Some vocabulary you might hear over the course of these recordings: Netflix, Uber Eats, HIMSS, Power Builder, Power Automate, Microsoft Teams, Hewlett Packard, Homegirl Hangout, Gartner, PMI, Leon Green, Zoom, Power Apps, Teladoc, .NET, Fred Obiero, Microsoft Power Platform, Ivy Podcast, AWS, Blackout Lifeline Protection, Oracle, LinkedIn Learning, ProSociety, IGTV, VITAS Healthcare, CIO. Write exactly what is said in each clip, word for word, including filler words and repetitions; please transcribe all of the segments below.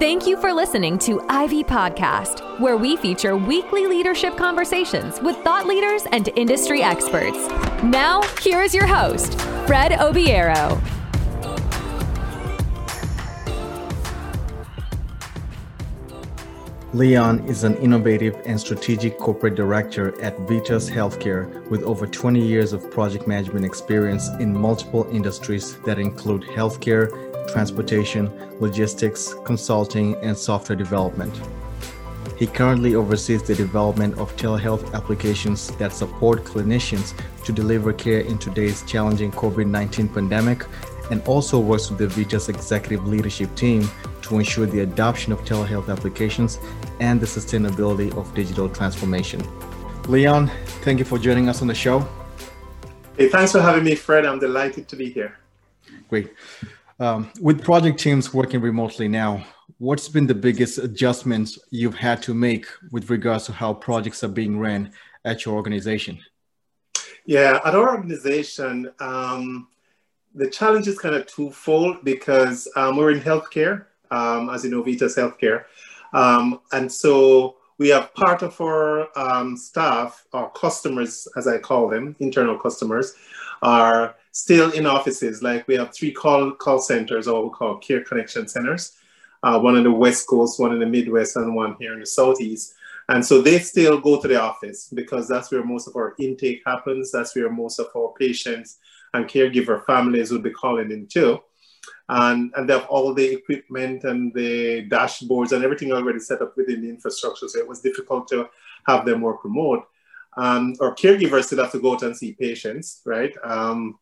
Thank you for listening to Ivy Podcast, where we feature weekly leadership conversations with thought leaders and industry experts. Now, here is your host, Fred Obiero. Leon is an innovative and strategic corporate director at VITAS Healthcare with over twenty years of project management experience in multiple industries that include healthcare, transportation, logistics, consulting, and software development. He currently oversees the development of telehealth applications that support clinicians to deliver care in today's challenging covid nineteen pandemic, and also works with the VITAS executive leadership team to ensure the adoption of telehealth applications and the sustainability of digital transformation. Leon, thank you for joining us on the show. Hey, thanks for having me, Fred. I'm delighted to be here. Great. Um, with project teams working remotely now, what's been the biggest adjustments you've had to make with regards to how projects are being ran at your organization? Yeah, at our organization, um, the challenge is kind of twofold because um, we're in healthcare. Um, as you know, VITAS Healthcare. Um, and so we have part of our um, staff, our customers, as I call them, internal customers, are still in offices. Like we have three call call centers, or what we call care connection centers, uh, one on the West Coast, one in the Midwest, and one here in the Southeast. And so they still go to the office because that's where most of our intake happens. That's where most of our patients and caregiver families would be calling in too. And, and they have all the equipment and the dashboards and everything already set up within the infrastructure. So it was difficult to have them work remote. Um, our caregivers still have to go out and see patients, right? Um,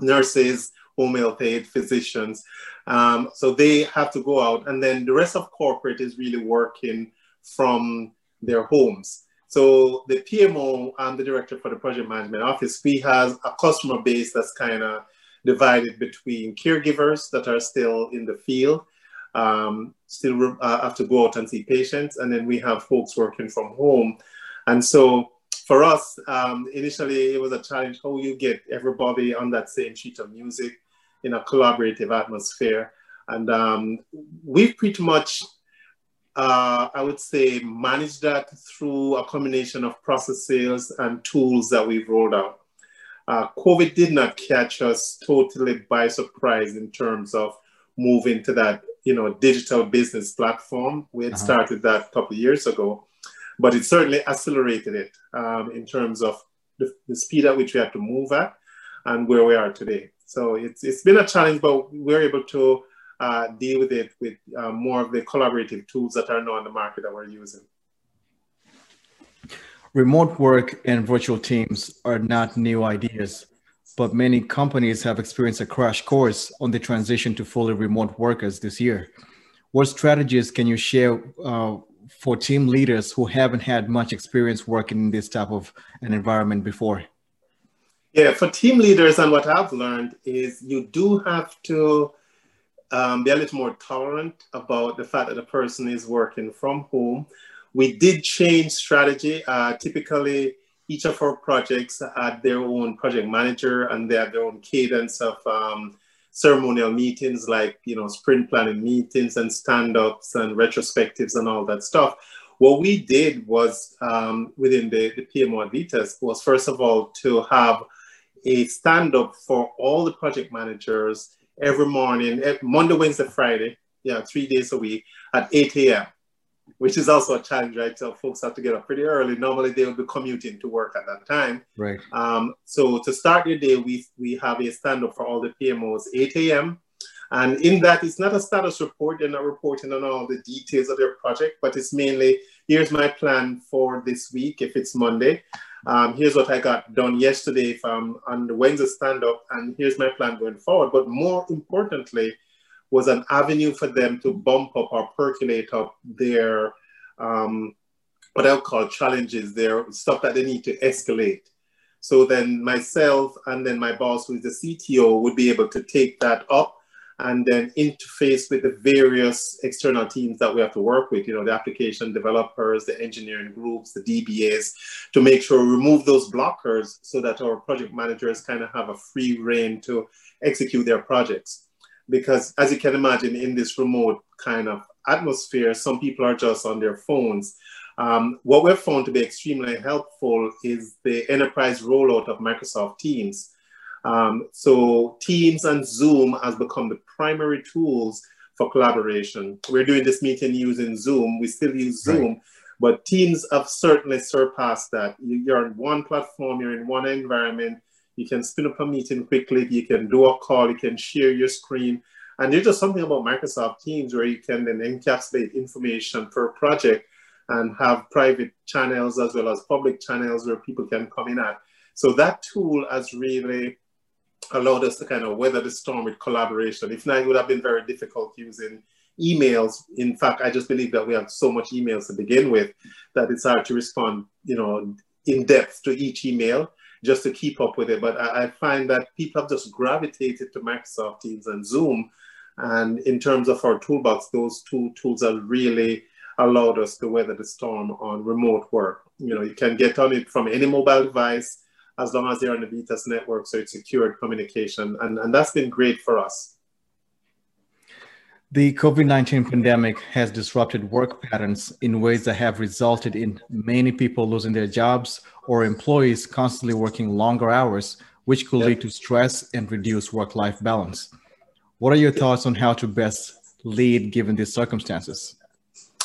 nurses, home health aid, physicians. Um, so they have to go out. And then the rest of corporate is really working from their homes. So the P M O and the director for the project management office, we have a customer base that's kind of divided between caregivers that are still in the field, um, still uh, have to go out and see patients, and then we have folks working from home. And so for us, um, initially it was a challenge how you get everybody on that same sheet of music in a collaborative atmosphere. And um, we've pretty much, uh, I would say, managed that through a combination of processes and tools that we've rolled out. Uh, COVID did not catch us totally by surprise in terms of moving to that, you know, digital business platform. We had uh-huh. started that a couple of years ago, but it certainly accelerated it um, in terms of the, the speed at which we had to move at and where we are today. So it's it's been a challenge, but we're able to uh, deal with it with uh, more of the collaborative tools that are now on the market that we're using. Remote work and virtual teams are not new ideas, but many companies have experienced a crash course on the transition to fully remote workers this year. What strategies can you share uh, for team leaders who haven't had much experience working in this type of an environment before? Yeah, for team leaders, and what I've learned is you do have to um, be a little more tolerant about the fact that a person is working from home. We did change strategy. Uh, typically, each of our projects had their own project manager, and they had their own cadence of um, ceremonial meetings, like you know, sprint planning meetings and stand-ups and retrospectives and all that stuff. What we did was um, within the, the P M O at VITAS was first of all to have a stand-up for all the project managers every morning, Monday, Wednesday, Friday, yeah, three days a week at eight a.m. which is also a challenge, right? So folks have to get up pretty early. Normally they would be commuting to work at that time. Right. Um, so to start your day, we we have a stand-up for all the P M Os, eight a.m. And in that, it's not a status report. They're not reporting on all the details of their project, but it's mainly, here's my plan for this week, if it's Monday. Um, here's what I got done yesterday if I'm on the Wednesday stand-up, and here's my plan going forward. But more importantly, was an avenue for them to bump up or percolate up their, um, what I would call challenges, their stuff that they need to escalate. So then myself and then my boss, who is the C T O, would be able to take that up and then interface with the various external teams that we have to work with, you know, the application developers, the engineering groups, the D B As, to make sure we remove those blockers so that our project managers kind of have a free rein to execute their projects. Because as you can imagine, in this remote kind of atmosphere, some people are just on their phones. Um, what we've found to be extremely helpful is the enterprise rollout of Microsoft Teams. Um, so Teams and Zoom has become the primary tools for collaboration. We're doing this meeting using Zoom. We still use Zoom, right. But Teams have certainly surpassed that. You're on one platform, you're in one environment, you can spin up a meeting quickly, you can do a call, you can share your screen. And there's just something about Microsoft Teams where you can then encapsulate information per project and have private channels as well as public channels where people can come in at. So that tool has really allowed us to kind of weather the storm with collaboration. If not, it would have been very difficult using emails. In fact, I just believe that we have so much emails to begin with that it's hard to respond, you know, in depth to each email just to keep up with it. But I, I find that people have just gravitated to Microsoft Teams and Zoom. And in terms of our toolbox, those two tools have really allowed us to weather the storm on remote work. You know, you can get on it from any mobile device, as long as they're on the VITAS network, so it's secured communication. And, and that's been great for us. The COVID nineteen pandemic has disrupted work patterns in ways that have resulted in many people losing their jobs or employees constantly working longer hours, which could yep. lead to stress and reduce work-life balance. What are your thoughts on how to best lead given these circumstances?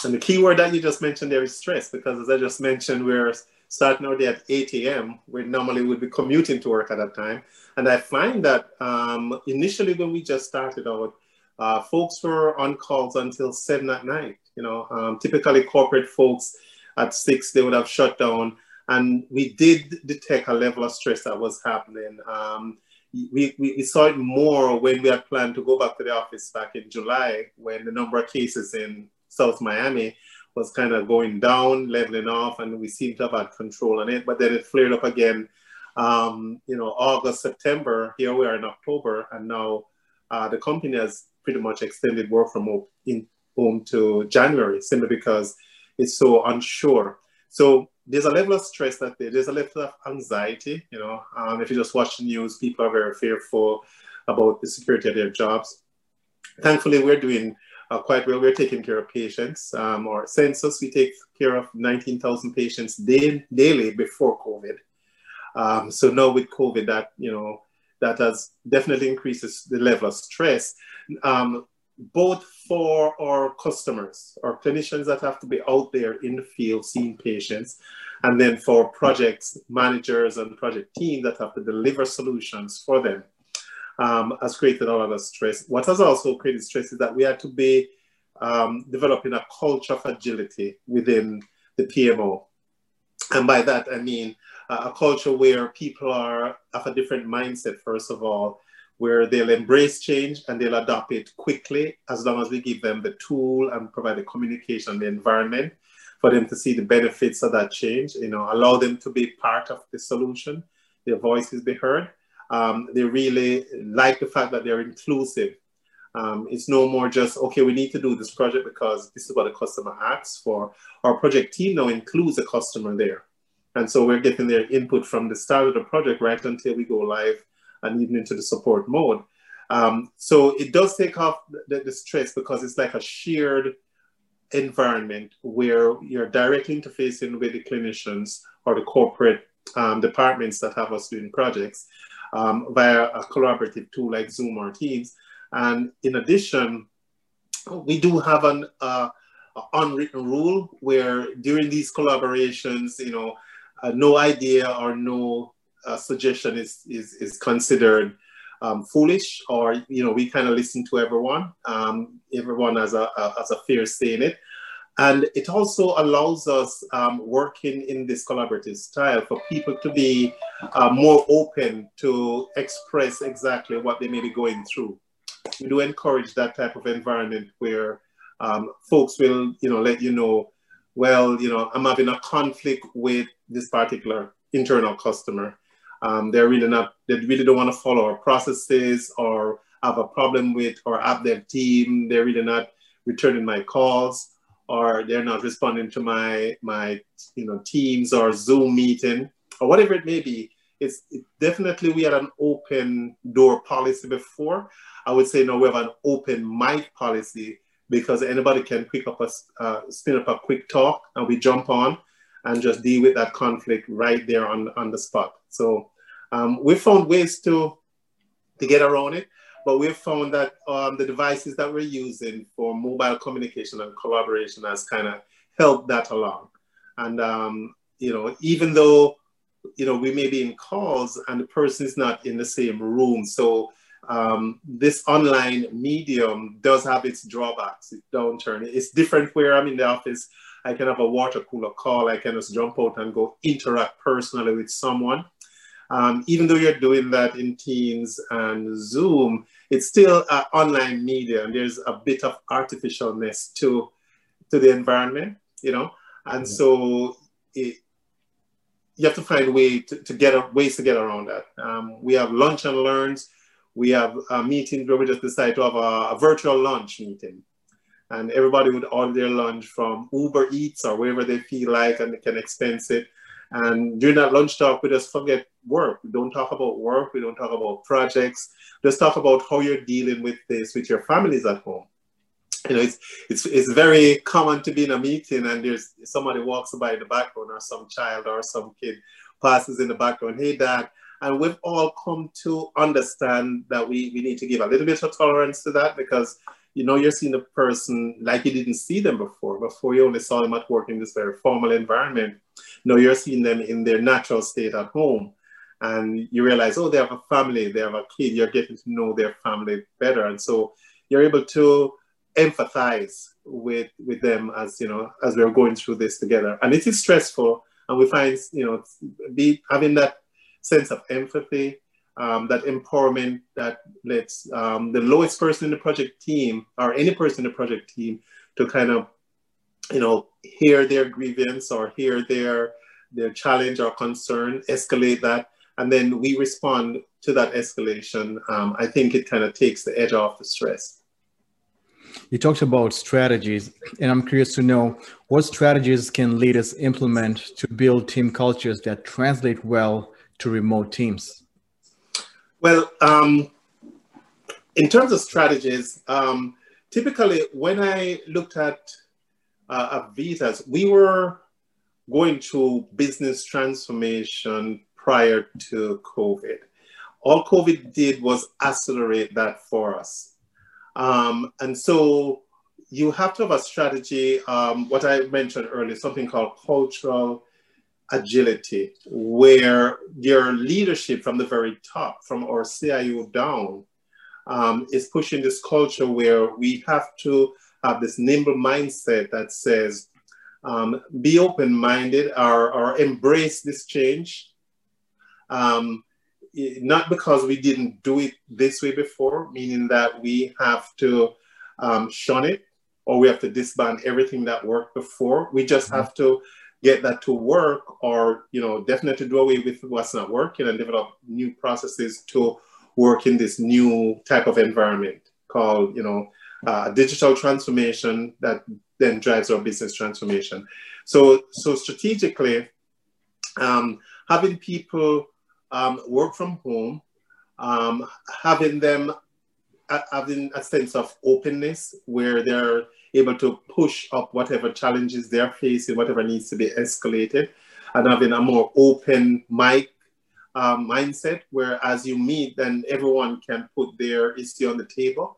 And the key word that you just mentioned there is stress, because as I just mentioned, we're starting our day at eight A M where normally we'd be commuting to work at that time. And I find that um, initially when we just started out, uh, folks were on calls until seven at night. You know, um, typically corporate folks at six, they would have shut down. And we did detect a level of stress that was happening. Um, we, we, we saw it more when we had planned to go back to the office back in July, when the number of cases in South Miami was kind of going down, leveling off, and we seemed to have had control on it, but then it flared up again, um, you know, August, September, here we are in October, and now uh, the company has pretty much extended work from home, in, home to January, simply because it's so unsure. So there's a level of stress that there, there's a level of anxiety, you know, um, if you just watch the news, people are very fearful about the security of their jobs. Thankfully, we're doing Uh, quite well. We're taking care of patients. Um, our census, we take care of nineteen thousand patients day, daily before COVID. Um, so now with COVID, that, you know, that has definitely increases the level of stress, um, both for our customers, our clinicians that have to be out there in the field seeing patients, and then for projects managers and project teams that have to deliver solutions for them. Um, has created a lot of stress. What has also created stress is that we had to be um, developing a culture of agility within the P M O. And by that, I mean uh, a culture where people are of a different mindset, first of all, where they'll embrace change and they'll adopt it quickly, as long as we give them the tool and provide the communication, the environment for them to see the benefits of that change, you know, allow them to be part of the solution, their voices be heard. Um, they really like the fact that they're inclusive. Um, it's no more just, okay, we need to do this project because this is what the customer asks for. Our project team now includes the customer there. And so we're getting their input from the start of the project right until we go live and even into the support mode. Um, so it does take off the, the stress, because it's like a shared environment where you're directly interfacing with the clinicians or the corporate um, departments that have us doing projects. Um, via a collaborative tool like Zoom or Teams. And in addition, we do have an uh, unwritten rule where during these collaborations, you know, uh, no idea or no uh, suggestion is, is, is considered um, foolish, or, you know, we kind of listen to everyone. Um, everyone has a, a, has a fair say in it. And it also allows us um, working in this collaborative style for people to be uh, more open to express exactly what they may be going through. We do encourage that type of environment where um, folks will, you know, let you know, well, you know, I'm having a conflict with this particular internal customer. Um, they're really not, they really don't want to follow our processes, or have a problem with our app dev team. They're really not returning my calls, or they're not responding to my, my you know, Teams or Zoom meeting, or whatever it may be. It's it definitely, we had an open door policy before. I would say now we have an open mic policy because anybody can pick up a, uh, spin up a quick talk and we jump on and just deal with that conflict right there on, on the spot. So um, we found ways to, to get around it, but we've found that um, the devices that we're using for mobile communication and collaboration has kind of helped that along. And, um, you know, even though, you know, we may be in calls and the person is not in the same room. So um, this online medium does have its drawbacks, its downturn. It's different where I'm in the office. I can have a water cooler call. I can just jump out and go interact personally with someone. Um, even though you're doing that in Teams and Zoom, it's still uh, online media, and there's a bit of artificialness to, to the environment, you know? And yeah. so it, you have to find way to, to get a, ways to get around that. Um, we have lunch and learns. We have uh, meetings where we just decide to have a, a virtual lunch meeting. And everybody would order their lunch from Uber Eats or wherever they feel like, and they can expense it. And during that lunch talk, we just forget work. We don't talk about work. We don't talk about projects. Just talk about how you're dealing with this with your families at home. You know, it's, it's, it's very common to be in a meeting and there's somebody walks by in the background, or some child or some kid passes in the background, hey, Dad. And we've all come to understand that we, we need to give a little bit of tolerance to that, because you know, you're seeing a person like you didn't see them before. Before you only saw them at work in this very formal environment. Now you're seeing them in their natural state at home. And you realize, oh, they have a family, they have a kid. You're getting to know their family better. And so you're able to empathize with, with them as, you know, as we're going through this together. And it is stressful. And we find, you know, be, having that sense of empathy, Um, that empowerment that lets um, the lowest person in the project team or any person in the project team to kind of, you know, hear their grievance or hear their, their challenge or concern, escalate that. And then we respond to that escalation. Um, I think it kind of takes the edge off the stress. You talked about strategies, and I'm curious to know what strategies can leaders implement to build team cultures that translate well to remote teams? Well, um, in terms of strategies, um, typically when I looked at, uh, at VITAS, we were going through business transformation prior to COVID. All COVID did was accelerate that for us. Um, and so you have to have a strategy, um, what I mentioned earlier, something called cultural agility, where your leadership from the very top, from our C I O down, um, is pushing this culture where we have to have this nimble mindset that says, um, be open-minded or, or embrace this change. Um, not because we didn't do it this way before, meaning that we have to um, shun it, or we have to disband everything that worked before. We just mm-hmm. have to get that to work, or, you know, definitely do away with what's not working and develop new processes to work in this new type of environment called, you know, uh, digital transformation that then drives our business transformation. So, so strategically, um, having people um, work from home, um, having them uh, having a sense of openness where they're able to push up whatever challenges they're facing, whatever needs to be escalated, and having a more open mic uh, mindset, where as you meet, then everyone can put their issue on the table.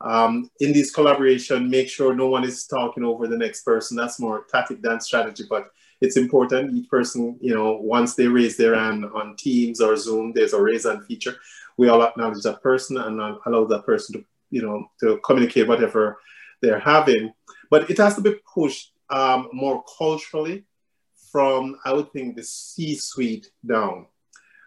Um, in this collaboration, make sure no one is talking over the next person. That's more tactic than strategy, but it's important. Each person, you know, once they raise their hand on Teams or Zoom, there's a raise hand feature. We all acknowledge that person and allow that person to, you know, to communicate whatever they're having, but it has to be pushed um, more culturally from, I would think, the C-suite down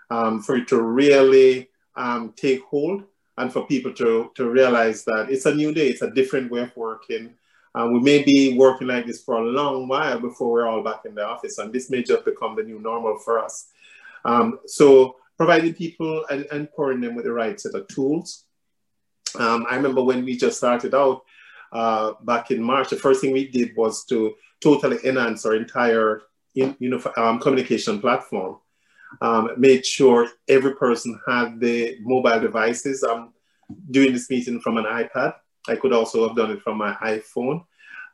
um, for it to really um, take hold and for people to, to realize that it's a new day, it's a different way of working. Uh, we may be working like this for a long while before we're all back in the office, and this may just become the new normal for us. Um, so providing people and, and pouring them with the right set of tools. Um, I remember when we just started out, Uh, back in March, the first thing we did was to totally enhance our entire in, you know, um, communication platform. Um, made sure every person had the mobile devices. I'm doing this meeting from an iPad, I could also have done it from my iPhone.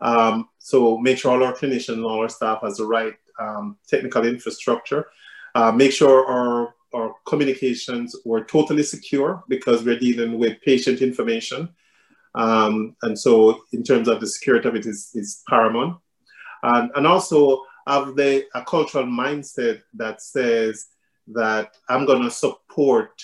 Um, so make sure all our clinicians and all our staff has the right um, technical infrastructure. Uh, make sure our, our communications were totally secure, because we're dealing with patient information. Um, and so in terms of the security of it is, is paramount. Um, and also have the, a cultural mindset that says that I'm going to support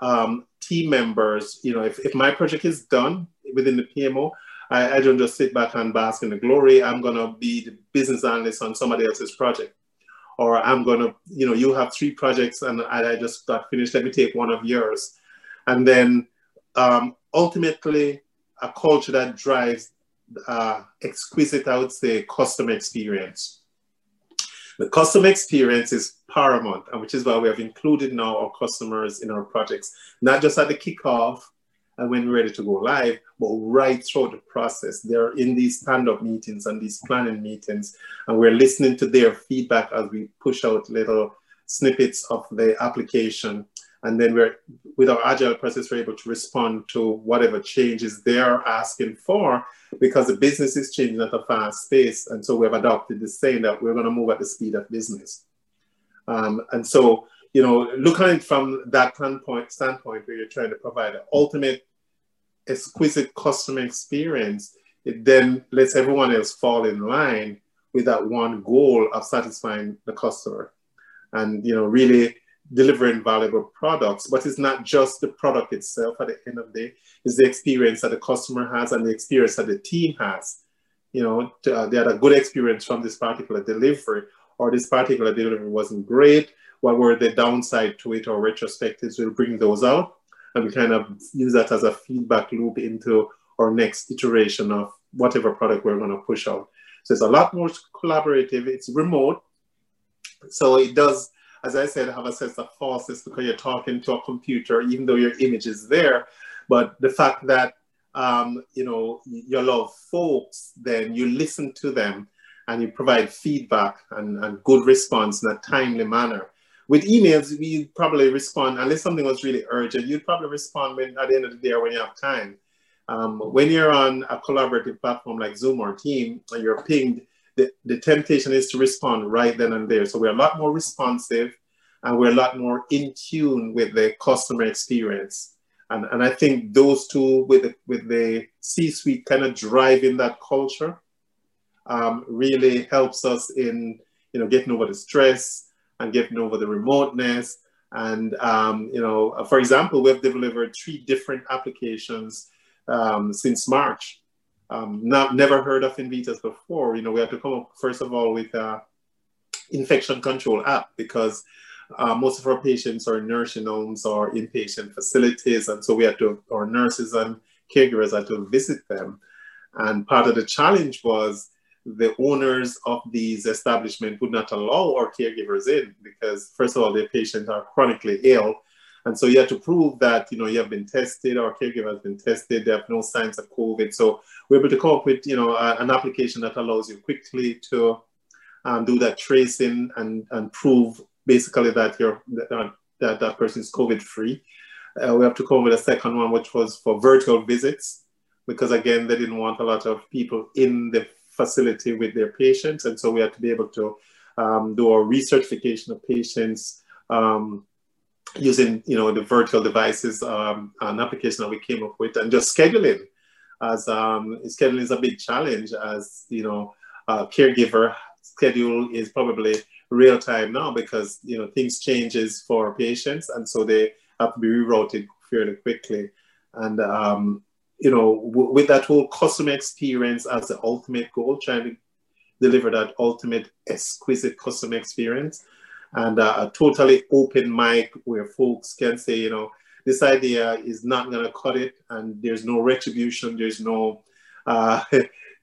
um, team members. You know, if, if my project is done within the P M O, I, I don't just sit back and bask in the glory. I'm going to be the business analyst on somebody else's project. Or I'm going to, you know, you have three projects and I, I just got finished. Let me take one of yours. And then um, ultimately a culture that drives uh, exquisite, I would say, customer experience. The customer experience is paramount, and which is why we have included now our customers in our projects, not just at the kickoff and when we're ready to go live, but right through the process. They're in these stand-up meetings and these planning meetings, and we're listening to their feedback as we push out little snippets of the application. And then we're, with our agile process, we're able to respond to whatever changes they're asking for, because the business is changing at a fast pace. And so we've adopted this saying that we're going to move at the speed of business. Um, and so, you know, looking at it from that standpoint, standpoint where you're trying to provide an ultimate exquisite customer experience, it then lets everyone else fall in line with that one goal of satisfying the customer and, you know, really delivering valuable products. But it's not just the product itself at the end of the day, it's the experience that the customer has and the experience that the team has. You know, to, uh, they had a good experience from this particular delivery, or this particular delivery wasn't great. What were the downside to it, or retrospectives? We'll bring those out and we kind of use that as a feedback loop into our next iteration of whatever product we're going to push out. So it's a lot more collaborative, it's remote. So it does, as I said, have a sense of falseness, because you're talking to a computer, even though your image is there. But the fact that, um, you know, you allow folks, then you listen to them and you provide feedback and, and good response in a timely manner. With emails, we probably respond, unless something was really urgent, you'd probably respond when, at the end of the day, or when you have time. Um, when you're on a collaborative platform like Zoom or Teams and you're pinged, The, the temptation is to respond right then and there. So we're a lot more responsive and we're a lot more in tune with the customer experience. And, and I think those two with the, with the C-suite kind of driving that culture um, really helps us in, you know, getting over the stress and getting over the remoteness. And, um, you know, for example, we've delivered three different applications um, since March. Um, not, never heard of VITAS before. You know, we had to come up, first of all, with an infection control app, because uh, most of our patients are in nursing homes or inpatient facilities. And so we had to, our nurses and caregivers had to visit them. And part of the challenge was the owners of these establishments would not allow our caregivers in, because first of all, their patients are chronically ill. And so you have to prove that, you know, you have been tested, our caregiver has been tested, they have no signs of COVID. So we're able to come up with, you know, a, an application that allows you quickly to um, do that tracing and, and prove basically that you're, that, that, that person is COVID-free. Uh, we have to come up with a second one, which was for virtual visits, because again, they didn't want a lot of people in the facility with their patients. And so we had to be able to um, do our recertification of patients, um, using, you know, the virtual devices, um, an application that we came up with, and just scheduling. As um, scheduling is a big challenge, as you know, uh, caregiver schedule is probably real time now, because, you know, things changes for patients, and so they have to be rerouted fairly quickly. And um, you know, w with that whole customer experience as the ultimate goal, trying to deliver that ultimate exquisite customer experience. And uh, a totally open mic where folks can say, you know, this idea is not going to cut it, and there's no retribution, there's no uh,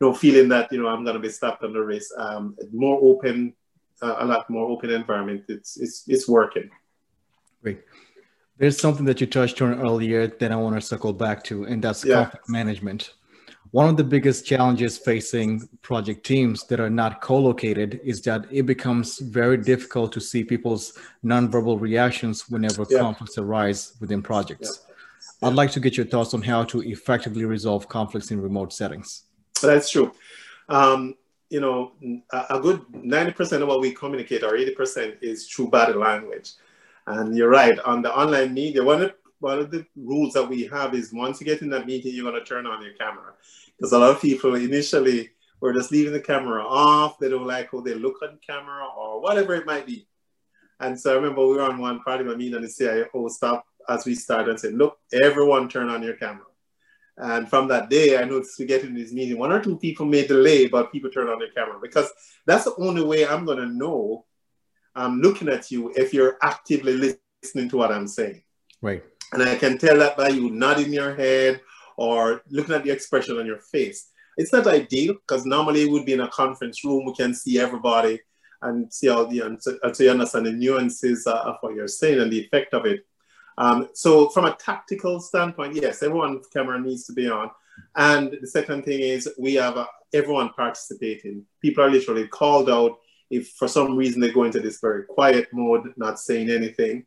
no feeling that, you know, I'm going to be slapped on the wrist. Um, more open, uh, a lot more open environment. It's it's it's working. Great. There's something that you touched on earlier that I want to circle back to, and that's yeah. conflict management. One of the biggest challenges facing project teams that are not co-located is that it becomes very difficult to see people's nonverbal reactions whenever yeah. conflicts arise within projects. Yeah. I'd like to get your thoughts on how to effectively resolve conflicts in remote settings. That's true. Um, you know, a good ninety percent of what we communicate, or eighty percent, is through body language. And you're right, on the online media, one of, one of the rules that we have is once you get in that meeting, you're going to turn on your camera. Because a lot of people initially were just leaving the camera off. They don't like how they look on camera or whatever it might be. And so I remember we were on one part of a meeting and the C I O stopped as we started and said, look, everyone turn on your camera. And from that day, I noticed we get in this meeting, one or two people may delay, but people turn on their camera, because that's the only way I'm going to know I'm looking at you if you're actively listening to what I'm saying. Right. And I can tell that by you nodding your head or looking at the expression on your face. It's not ideal, because normally it would be in a conference room. We can see everybody and see all the, and so, and so you understand the nuances of what you're saying and the effect of it. Um, so from a tactical standpoint, yes, everyone's camera needs to be on. And the second thing is we have uh, everyone participating. People are literally called out if for some reason they go into this very quiet mode, not saying anything.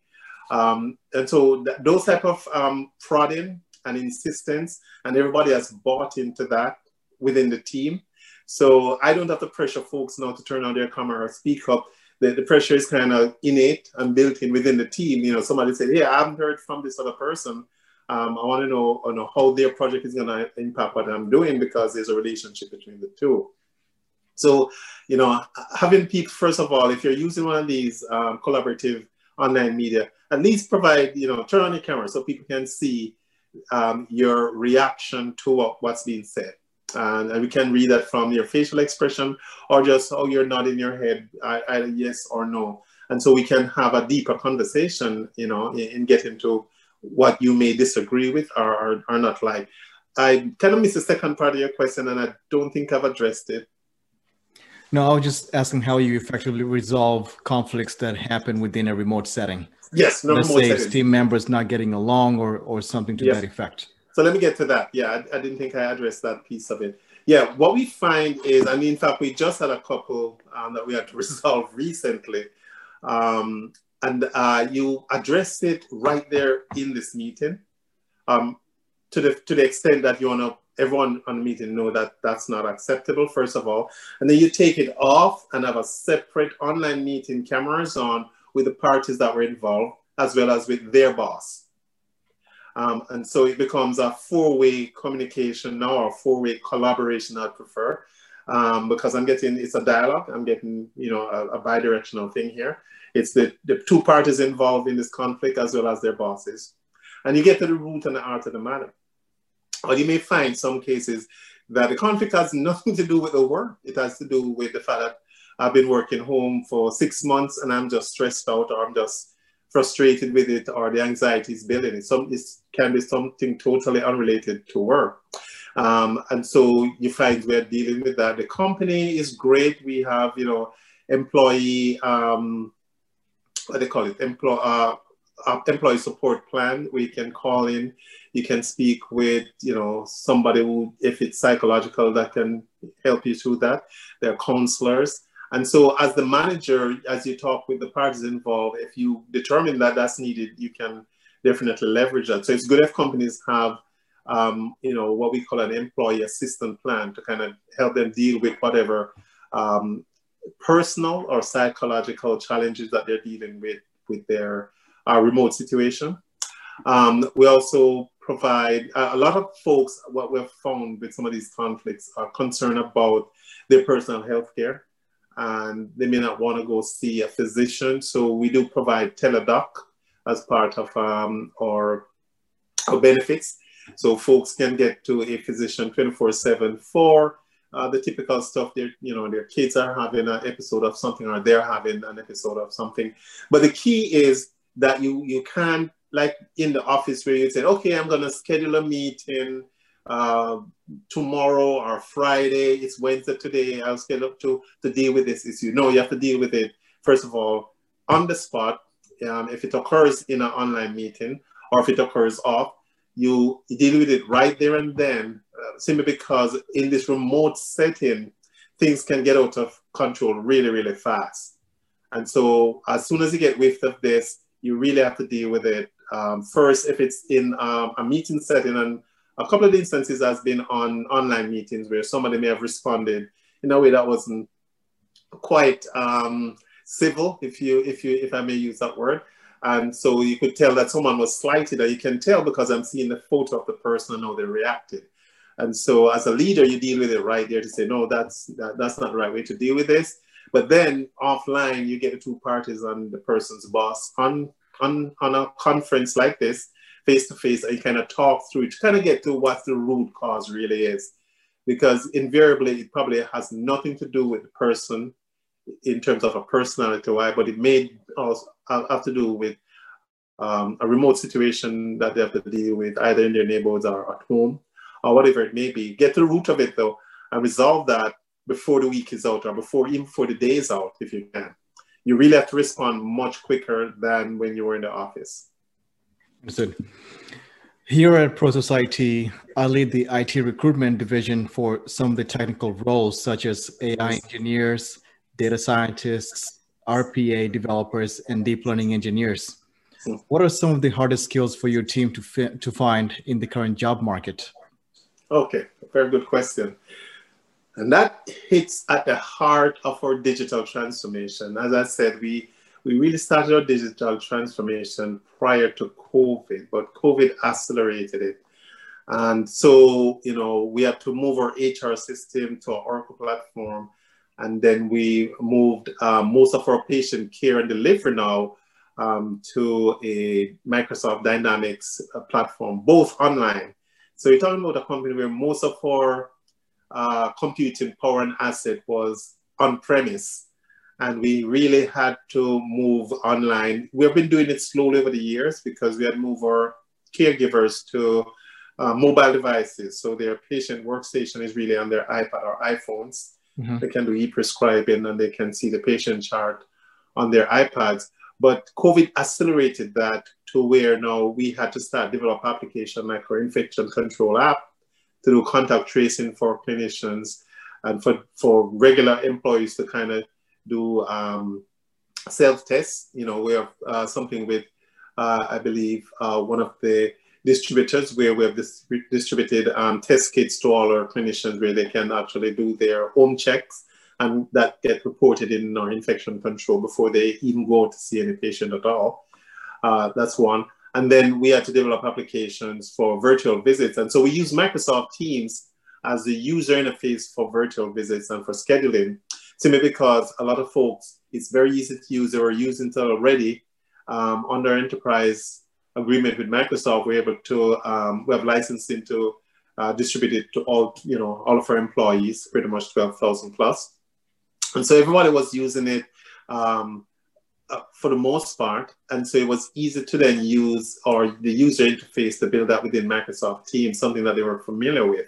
Um, and so th those type of um, prodding and insistence, and everybody has bought into that within the team. So I don't have to pressure folks now to turn on their camera or speak up. The, the pressure is kind of innate and built in within the team. You know, somebody said, hey, I haven't heard from this other person. Um, I want to know, know how their project is going to impact what I'm doing, because there's a relationship between the two. So, you know, having people, first of all, if you're using one of these um, collaborative online media, at least provide, you know, turn on your camera so people can see um, your reaction to what, what's being said. And, and we can read that from your facial expression or just, oh, you're nodding your head, either yes or no. And so we can have a deeper conversation, you know, and in, in get into what you may disagree with or, or, or not like. I kind of missed the second part of your question, and I don't think I've addressed it. No, I was just asking how you effectively resolve conflicts that happen within a remote setting. Yes, no, let's remote say setting. Team members not getting along or, or something to yes. that effect. So let me get to that. Yeah, I, I didn't think I addressed that piece of it. Yeah, what we find is, I mean, in fact, we just had a couple um, that we had to resolve recently. Um, and uh, you addressed it right there in this meeting um, to, the, to the extent that you want to, everyone on the meeting know that that's not acceptable, first of all. And then you take it off and have a separate online meeting, cameras on, with the parties that were involved, as well as with their boss. Um, and so it becomes a four-way communication now, or four-way collaboration, I'd prefer, um, because I'm getting, it's a dialogue. I'm getting, you know, a, a bi-directional thing here. It's the, the two parties involved in this conflict as well as their bosses. And you get to the root and the heart of the matter. Or you may find some cases that the conflict has nothing to do with the work. It has to do with the fact that I've been working home for six months and I'm just stressed out, or I'm just frustrated with it, or the anxiety is building. It some, it's, can be something totally unrelated to work. Um, and so you find we're dealing with that. The company is great. We have, you know, employee, um, what do they call it? Employ, uh, uh, employee support plan. We can call in. You can speak with, you know, somebody who, if it's psychological, that can help you through that. They're counselors. And so as the manager, as you talk with the parties involved, if you determine that that's needed, you can definitely leverage that. So it's good if companies have, um, you know, what we call an employee assistance plan to kind of help them deal with whatever um, personal or psychological challenges that they're dealing with with their uh, remote situation. Um, we also provide, uh, a lot of folks, what we've found with some of these conflicts are concerned about their personal health care. And they may not want to go see a physician. So we do provide Teladoc as part of um, our, our benefits. So folks can get to a physician twenty-four seven for uh, the typical stuff. They're, you know, their kids are having an episode of something, or they're having an episode of something. But the key is that you, you can, like in the office where you say, okay, I'm going to schedule a meeting uh tomorrow or Friday, it's Wednesday today, I'll schedule up to to deal with this issue. No, you have to deal with it first of all on the spot. Um, if it occurs in an online meeting, or if it occurs off, you deal with it right there and then, uh, simply because in this remote setting things can get out of control really, really fast. And so as soon as you get whiffed of this, you really have to deal with it Um, first, if it's in uh, a meeting setting, and a couple of the instances has been on online meetings where somebody may have responded in a way that wasn't quite um, civil, if you, if you, if I may use that word. And so you could tell that someone was slighted, or you can tell because I'm seeing the photo of the person and how they reacted. And so as a leader, you deal with it right there to say, no, that's, that, that's not the right way to deal with this. But then offline, you get the two parties and the person's boss on, on, on a conference like this, face-to-face, and you kind of talk through it to kind of get to what the root cause really is. Because invariably, it probably has nothing to do with the person in terms of a personality, why, but it may also have to do with um, a remote situation that they have to deal with, either in their neighborhoods or at home, or whatever it may be. Get to the root of it, though, and resolve that before the week is out, or before, even before the day is out, if you can. You really have to respond much quicker than when you were in the office. Understood. Here at ProSociety, I lead the I T recruitment division for some of the technical roles, such as A I engineers, data scientists, R P A developers, and deep learning engineers. What are some of the hardest skills for your team to, fi- to find in the current job market? Okay, very good question. And that hits at the heart of our digital transformation. As I said, we, we really started our digital transformation prior to COVID, but COVID accelerated it. And so, you know, we had to move our H R system to our Oracle platform. And then we moved uh, most of our patient care and delivery now um, to a Microsoft Dynamics uh, platform, both online. So you're talking about a company where most of our uh, computing power and asset was on-premise, and we really had to move online. We've been doing it slowly over the years because we had moved our caregivers to uh, mobile devices. So their patient workstation is really on their iPad or iPhones. Mm-hmm. They can do e-prescribing, and they can see the patient chart on their iPads. But COVID accelerated that to where now we had to start develop application like our infection control app to do contact tracing for clinicians and for, for regular employees to kind of do um, self-tests. You know, we have uh, something with, uh, I believe, uh, one of the distributors where we have dis- distributed um, test kits to all our clinicians where they can actually do their home checks, and that get reported in our infection control before they even go to see any patient at all. Uh, that's one. And then we had to develop applications for virtual visits. And so we use Microsoft Teams as the user interface for virtual visits and for scheduling, simply because a lot of folks, it's very easy to use. They were using it already um, under enterprise agreement with Microsoft. We're able to, um, we have licensing to uh, distribute it to all, you know, all of our employees, pretty much twelve thousand plus. And so everybody was using it um, Uh, for the most part, and so it was easy to then use or the user interface to build that within Microsoft Teams, something that they were familiar with,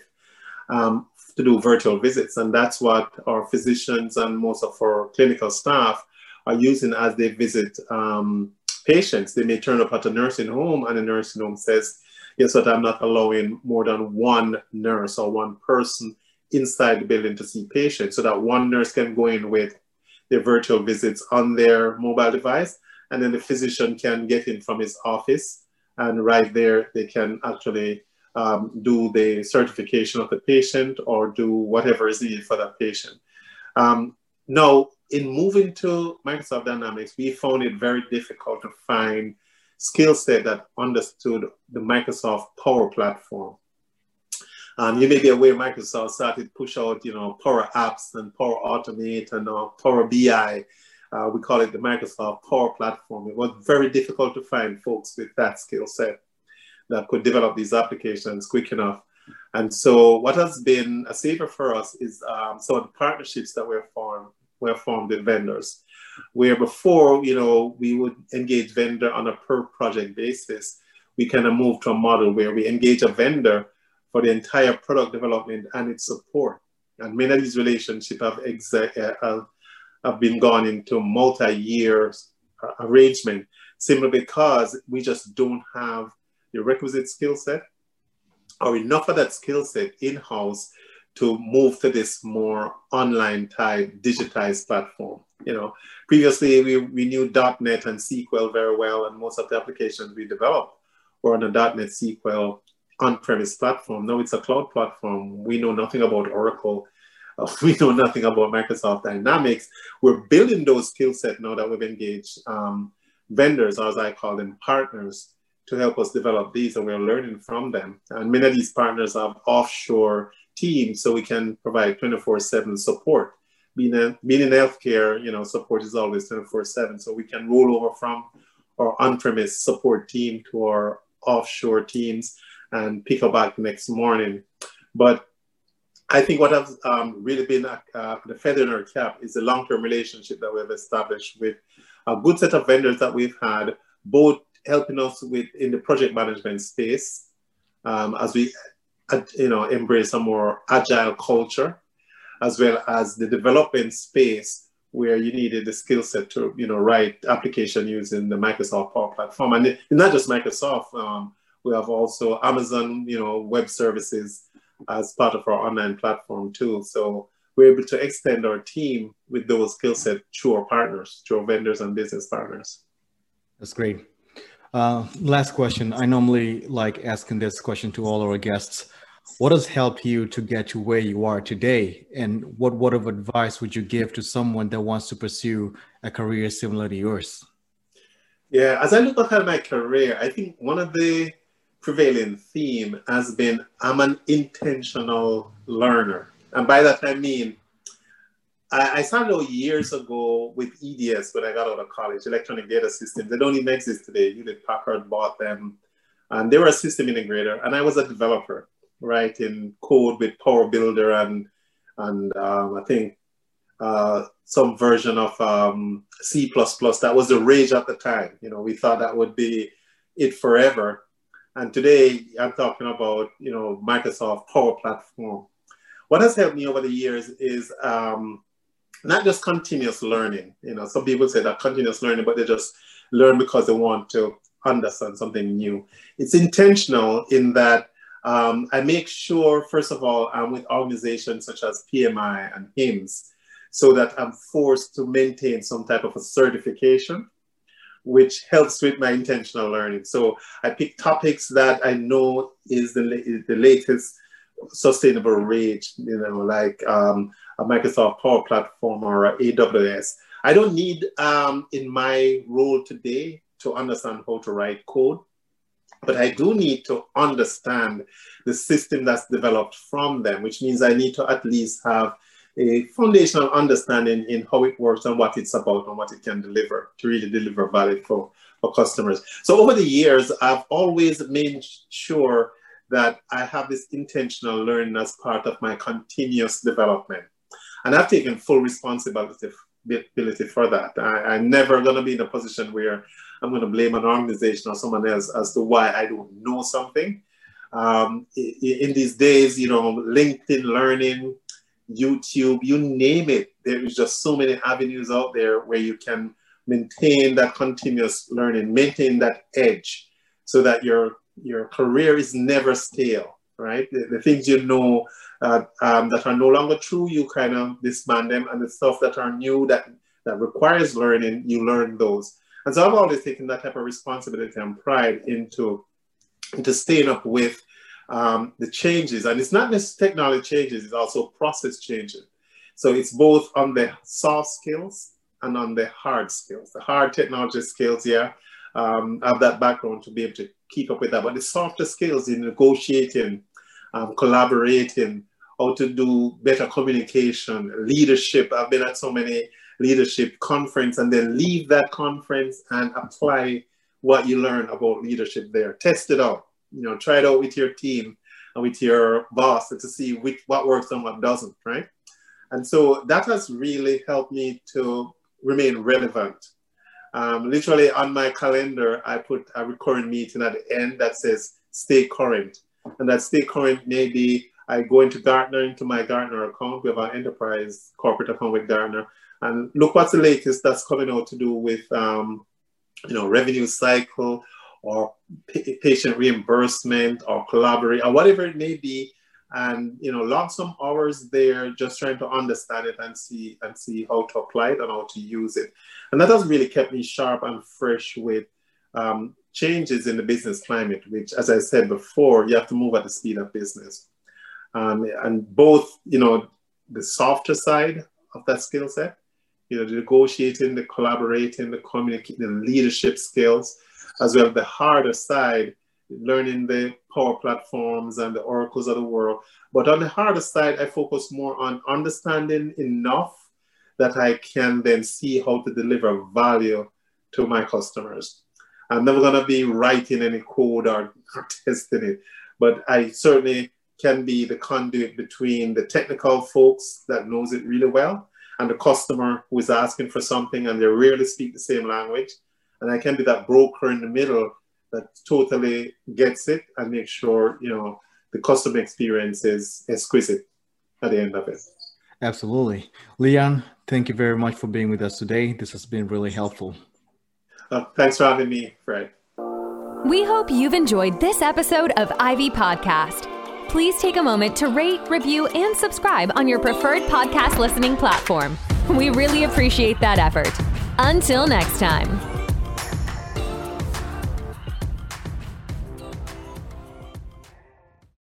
um, to do virtual visits. And that's what our physicians and most of our clinical staff are using as they visit um, patients. They may turn up at a nursing home, and the nursing home says, yes, but I'm not allowing more than one nurse or one person inside the building to see patients, so that one nurse can go in with their virtual visits on their mobile device, and then the physician can get in from his office, and right there they can actually um, do the certification of the patient or do whatever is needed for that patient. Um, now, in moving to Microsoft Dynamics, we found it very difficult to find skill set that understood the Microsoft Power Platform. Um, you may be aware Microsoft started to push out, you know, Power Apps and Power Automate and uh, Power B I. Uh, we call it the Microsoft Power Platform. It was very difficult to find folks with that skill set that could develop these applications quick enough. And so what has been a saver for us is um, some of the partnerships that were formed, were formed with vendors, where before, you know, we would engage vendor on a per project basis. We kind of moved to a model where we engage a vendor for the entire product development and its support. And many of these relationships have, exa- uh, have been gone into multi-year arrangement, simply because we just don't have the requisite skill set or enough of that skill set in-house to move to this more online type digitized platform. you know, previously we, we knew .NET and S Q L very well, and most of the applications we developed were on a .NET S Q L on-premise platform. Now it's a cloud platform. We know nothing about Oracle. Uh, we know nothing about Microsoft Dynamics. We're building those skill set now that we've engaged um, vendors, or as I call them, partners, to help us develop these, and we're learning from them. And many of these partners have offshore teams, so we can provide twenty-four seven support. Being, a, being in healthcare, you know, support is always twenty-four seven, so we can roll over from our on-premise support team to our offshore teams and pick up back next morning. But I think what has um, really been uh, the feather in our cap is the long-term relationship that we have established with a good set of vendors that we've had, both helping us with in the project management space um, as we uh, you know, embrace a more agile culture, as well as the development space where you needed the skill set to you know, write application using the Microsoft Power Platform. And it, not just Microsoft, um, we have also Amazon you know, Web Services as part of our online platform too. So we're able to extend our team with those skill set to our partners, to our vendors and business partners. That's great. Uh, last question. I normally like asking this question to all our guests. What has helped you to get to where you are today? And what word of advice would you give to someone that wants to pursue a career similar to yours? Yeah, as I look at my career, I think one of the prevailing theme has been, I'm an intentional learner. And by that I mean, I started out years ago with E D S when I got out of college, Electronic Data Systems. They don't even exist today. Hewlett Packard bought them. And they were a system integrator. And I was a developer, writing code with Power Builder and, and um, I think uh, some version of um, C plus plus. That was the rage at the time. You know, we thought that would be it forever. And today I'm talking about, you know, Microsoft Power Platform. What has helped me over the years is, um, not just continuous learning. You know, some people say that continuous learning, but they just learn because they want to understand something new. It's intentional in that um, I make sure, first of all, I'm with organizations such as P M I and HIMSS, so that I'm forced to maintain some type of a certification, which helps with my intentional learning. So I pick topics that I know is the, is the latest sustainable rage, you know, like um, a Microsoft Power Platform or A W S. I don't need, um, in my role today, to understand how to write code, but I do need to understand the system that's developed from them, which means I need to at least have a foundational understanding in how it works and what it's about and what it can deliver to really deliver value for, for customers. So over the years, I've always made sure that I have this intentional learning as part of my continuous development. And I've taken full responsibility for that. I, I'm never going to be in a position where I'm going to blame an organization or someone else as to why I don't know something. Um, in these days, you know, LinkedIn Learning, YouTube, you name it. There is just so many avenues out there where you can maintain that continuous learning, maintain that edge so that your, your career is never stale, right? The, the things you know Uh, um, that are no longer true, you kind of disband them, and the stuff that are new that, that requires learning, you learn those. And so I've always taken that type of responsibility and pride into, into staying up with um, the changes. And it's not just technology changes, it's also process changes. So it's both on the soft skills and on the hard skills. The hard technology skills, yeah, um, I have that background to be able to keep up with that. But the softer skills in negotiating, um, collaborating, how to do better communication, leadership. I've been at so many leadership conferences and then leave that conference and apply what you learn about leadership there. Test it out, you know, try it out with your team and with your boss to see which, what works and what doesn't, right? And so that has really helped me to remain relevant. Um, literally on my calendar, I put a recurring meeting at the end that says, stay current. And that stay current may be I go into Gartner, into my Gartner account. We have our enterprise corporate account with Gartner. And look what's the latest that's coming out to do with, um, you know, revenue cycle or patient reimbursement or collaborate or whatever it may be. and you know, log some hours there just trying to understand it and see and see how to apply it and how to use it. And that has really kept me sharp and fresh with um, changes in the business climate, which, as I said before, you have to move at the speed of business. Um, and both, you know, the softer side of that skill set, you know, the negotiating, the collaborating, the communicating, the leadership skills, as well as the harder side, learning the Power Platforms and the Oracles of the world. But on the harder side, I focus more on understanding enough that I can then see how to deliver value to my customers. I'm never going to be writing any code or, or testing it, but I certainly can be the conduit between the technical folks that knows it really well and the customer who is asking for something and they rarely speak the same language. And I can be that broker in the middle that totally gets it and make sure, you know, the customer experience is exquisite at the end of it. Absolutely. Leon, thank you very much for being with us today. This has been really helpful. Uh, thanks for having me, Fred. We hope you've enjoyed this episode of Ivy Podcast. Please take a moment to rate, review, and subscribe on your preferred podcast listening platform. We really appreciate that effort. Until next time.